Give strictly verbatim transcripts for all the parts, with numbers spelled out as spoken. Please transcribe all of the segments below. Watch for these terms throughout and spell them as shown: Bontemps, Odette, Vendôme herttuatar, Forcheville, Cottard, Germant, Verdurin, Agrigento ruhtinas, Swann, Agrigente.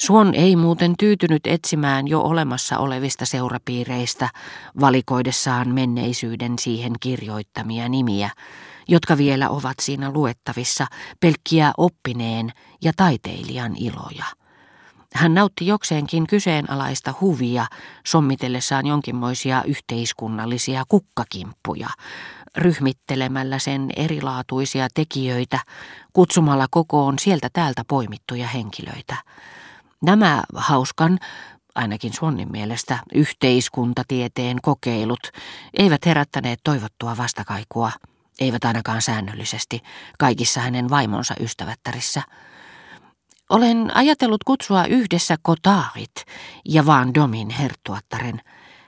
Swann ei muuten tyytynyt etsimään jo olemassa olevista seurapiireistä valikoidessaan menneisyyden siihen kirjoittamia nimiä, jotka vielä ovat siinä luettavissa pelkkiä oppineen ja taiteilijan iloja. Hän nautti jokseenkin kyseenalaista huvia sommitellessaan jonkinmoisia yhteiskunnallisia kukkakimppuja, ryhmittelemällä sen erilaatuisia tekijöitä, kutsumalla kokoon sieltä täältä poimittuja henkilöitä. Nämä hauskan, ainakin Swannin mielestä, yhteiskuntatieteen kokeilut eivät herättäneet toivottua vastakaikua, eivät ainakaan säännöllisesti, kaikissa hänen vaimonsa ystävättärissä. Olen ajatellut kutsua yhdessä Cottardit ja Vendômen herttuattaren,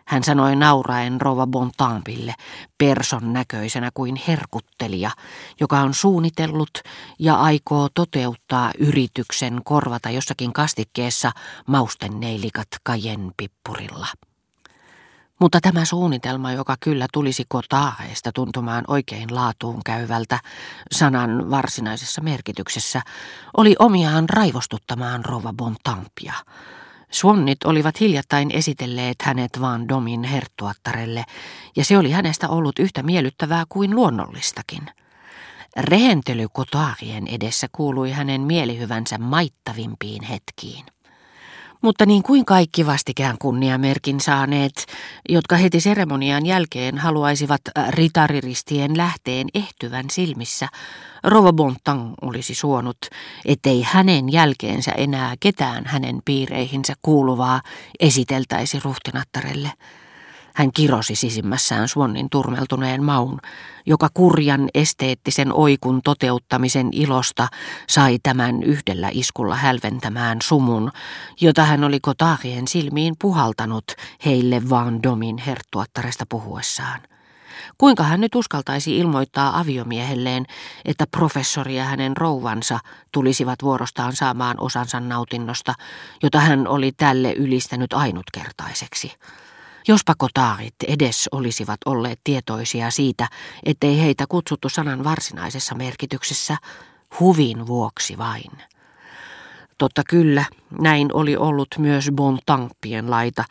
hän sanoi nauraen rouva Bontempsille person näköisenä kuin herkuttelija, joka on suunnitellut ja aikoo toteuttaa yrityksen korvata jossakin kastikkeessa maustenneilikat kajen pippurilla. Mutta tämä suunnitelma, joka kyllä tulisi Cottardista tuntumaan oikein laatuun käyvältä sanan varsinaisessa merkityksessä, oli omiaan raivostuttamaan rouva Bontempsia. Swannit olivat hiljattain esitelleet hänet Vendômen herttuattarelle, ja se oli hänestä ollut yhtä miellyttävää kuin luonnollistakin. Rehentely Cottardien edessä kuului hänen mielihyvänsä maittavimpiin hetkiin. Mutta niin kuin kaikki vastikään kunniamerkin saaneet, jotka heti seremonian jälkeen haluaisivat ritariristien lähteen ehtyvän silmissä, rouva Bontemps olisi suonut, ettei hänen jälkeensä enää ketään hänen piireihinsä kuuluvaa esiteltäisi ruhtinattarelle. Hän kirosi sisimmässään Swannin turmeltuneen maun, joka kurjan esteettisen oikun toteuttamisen ilosta sai tämän yhdellä iskulla hälventämään sumun, jota hän oli Cottardien silmiin puhaltanut heille Vendômen herttuattaresta puhuessaan. Kuinka hän nyt uskaltaisi ilmoittaa aviomiehelleen, että professori ja hänen rouvansa tulisivat vuorostaan saamaan osansa nautinnosta, jota hän oli tälle ylistänyt ainutkertaiseksi. Jospa Cottardit edes olisivat olleet tietoisia siitä, ettei heitä kutsuttu sanan varsinaisessa merkityksessä huvin vuoksi vain. Totta kyllä, näin oli ollut myös Bontempsien laita,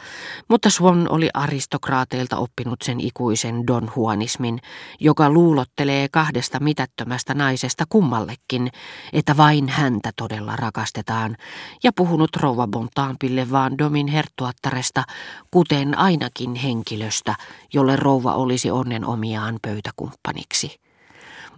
mutta Swann oli aristokraateilta oppinut sen ikuisen don juanismin, joka luulottelee kahdesta mitättömästä naisesta kummallekin, että vain häntä todella rakastetaan, ja puhunut rouva Bontempsille Vendômen herttuattaresta, kuten ainakin henkilöstä, jolle rouva olisi onnen omiaan pöytäkumppaniksi.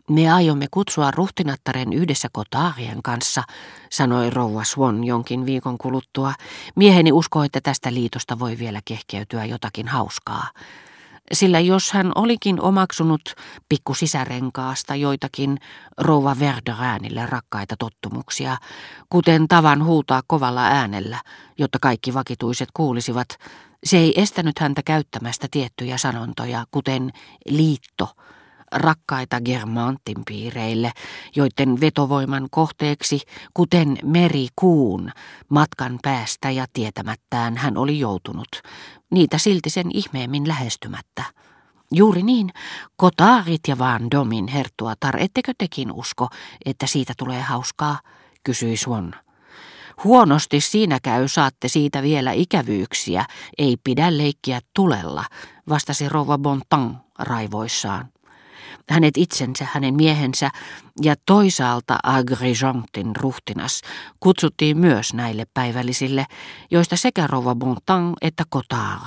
Me aiomme kutsua ruhtinattaren yhdessä Cottardien kanssa, sanoi rouva Swann jonkin viikon kuluttua. Mieheni uskoo, että tästä liitosta voi vielä kehkeytyä jotakin hauskaa. Sillä jos hän olikin omaksunut pikkusisärenkaasta joitakin rouva Verdurinille rakkaita tottumuksia, kuten tavan huutaa kovalla äänellä, jotta kaikki vakituiset kuulisivat, se ei estänyt häntä käyttämästä tiettyjä sanontoja, kuten liitto, rakkaita Germantin piireille, joiden vetovoiman kohteeksi, kuten merikuun, matkan päästä ja tietämättään hän oli joutunut, niitä silti sen ihmeemmin lähestymättä. Juuri niin, Cottardit ja Vendômen herttuatar, ettekö tekin usko, että siitä tulee hauskaa, kysyi Swann. Huonosti siinä käy, saatte siitä vielä ikävyyksiä, ei pidä leikkiä tulella, vastasi rouva Bontemps raivoissaan. Hänet itsensä, hänen miehensä ja toisaalta Agrigentin ruhtinas kutsuttiin myös näille päivällisille, joista sekä rouva Bontemps että Cottard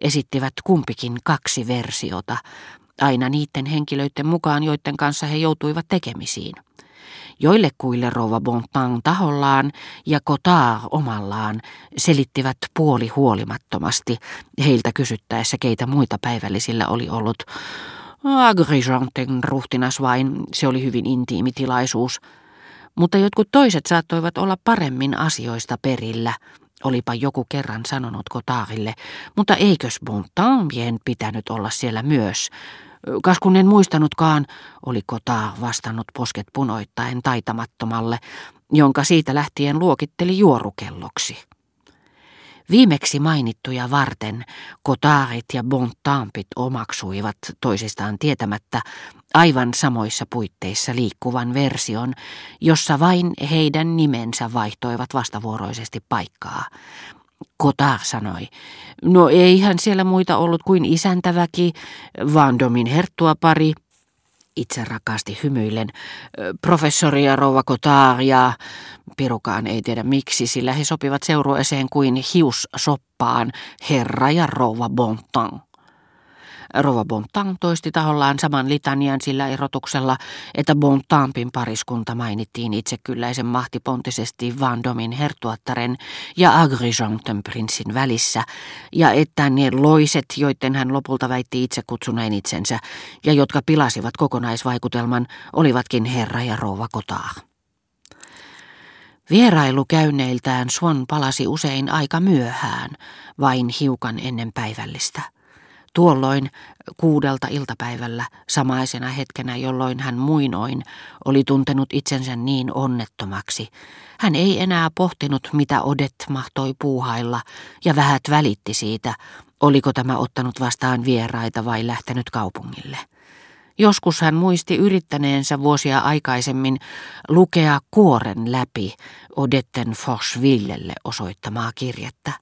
esittivät kumpikin kaksi versiota, aina niiden henkilöiden mukaan, joiden kanssa he joutuivat tekemisiin. Joillekuille rouva Bontemps tahollaan ja Cottard omallaan selittivät puoli huolimattomasti heiltä kysyttäessä, keitä muita päivällisillä oli ollut. Agrigenten ruhtinas vain, se oli hyvin intiimi tilaisuus. Mutta jotkut toiset saattoivat olla paremmin asioista perillä, olipa joku kerran sanonut Cottardille, mutta eikös Bontempsien pitänyt olla siellä myös? Kas kun en muistanutkaan, oli Cottard vastannut posket punoittaen taitamattomalle, jonka siitä lähtien luokitteli juorukelloksi. Viimeksi mainittuja varten Cottardit ja Bontempsit omaksuivat toisistaan tietämättä aivan samoissa puitteissa liikkuvan version, jossa vain heidän nimensä vaihtoivat vastavuoroisesti paikkaa. Cottard sanoi, no eihän siellä muita ollut kuin isäntäväki, Vendômen herttuapari, itse rakasti hymyillen, professori ja rouva Cottard ja pirukaan ei tiedä miksi, sillä he sopivat seurueeseen kuin hiussoppaan herra ja rouva Bontemps. Rouva Bontemps toisti tahollaan saman litanian sillä erotuksella, että Bontempsin pariskunta mainittiin itsekylläisen mahtipontisesti Vendômen herttuattaren ja Agrigentin prinssin välissä, ja että ne loiset, joiden hän lopulta väitti itse kutsuneen itsensä, ja jotka pilasivat kokonaisvaikutelman, olivatkin herra ja rouva Cottard. Vierailukäynneiltään Swann palasi usein aika myöhään, vain hiukan ennen päivällistä. Tuolloin kuudelta iltapäivällä, samaisena hetkenä, jolloin hän muinoin oli tuntenut itsensä niin onnettomaksi, hän ei enää pohtinut, mitä Odette mahtoi puuhailla, ja vähät välitti siitä, oliko tämä ottanut vastaan vieraita vai lähtenyt kaupungille. Joskus hän muisti yrittäneensä vuosia aikaisemmin lukea kuoren läpi Odetten Forchevillelle osoittamaa kirjettä.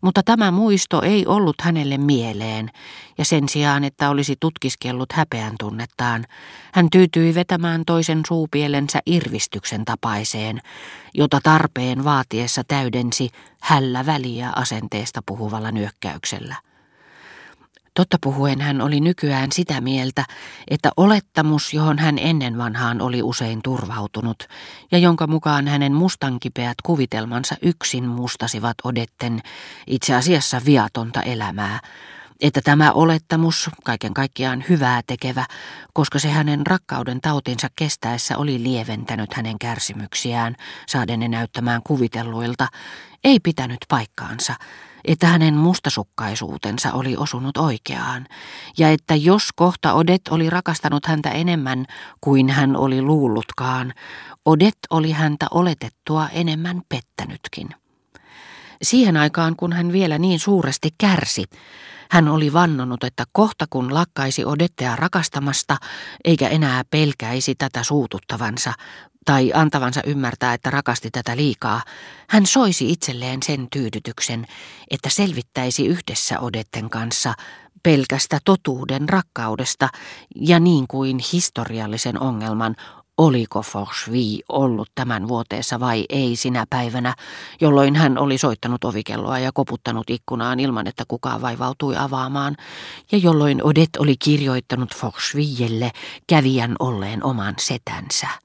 Mutta tämä muisto ei ollut hänelle mieleen, ja sen sijaan, että olisi tutkiskellut häpeän tunnettaan, hän tyytyi vetämään toisen suupielensä irvistyksen tapaiseen, jota tarpeen vaatiessa täydensi hällä väliä asenteesta puhuvalla nyökkäyksellä. Totta puhuen hän oli nykyään sitä mieltä, että olettamus, johon hän ennen vanhaan oli usein turvautunut, ja jonka mukaan hänen mustankipeät kuvitelmansa yksin mustasivat Odetten itse asiassa viatonta elämää, että tämä olettamus, kaiken kaikkiaan hyvää tekevä, koska se hänen rakkauden tautinsa kestäessä oli lieventänyt hänen kärsimyksiään, saaden ne näyttämään kuvitelluilta, ei pitänyt paikkaansa, että hänen mustasukkaisuutensa oli osunut oikeaan, ja että jos kohta Odette oli rakastanut häntä enemmän kuin hän oli luullutkaan, Odette oli häntä oletettua enemmän pettänytkin. Siihen aikaan, kun hän vielä niin suuresti kärsi, hän oli vannonut, että kohta kun lakkaisi Odettea rakastamasta, eikä enää pelkäisi tätä suututtavansa, tai antavansa ymmärtää, että rakasti tätä liikaa, hän soisi itselleen sen tyydytyksen, että selvittäisi yhdessä Odetten kanssa pelkästä totuuden rakkaudesta ja niin kuin historiallisen ongelman, oliko Forcheville ollut tämän vuoteessa vai ei sinä päivänä, jolloin hän oli soittanut ovikelloa ja koputtanut ikkunaan ilman, että kukaan vaivautui avaamaan, ja jolloin Odette oli kirjoittanut Forchevillelle kävijän olleen oman setänsä.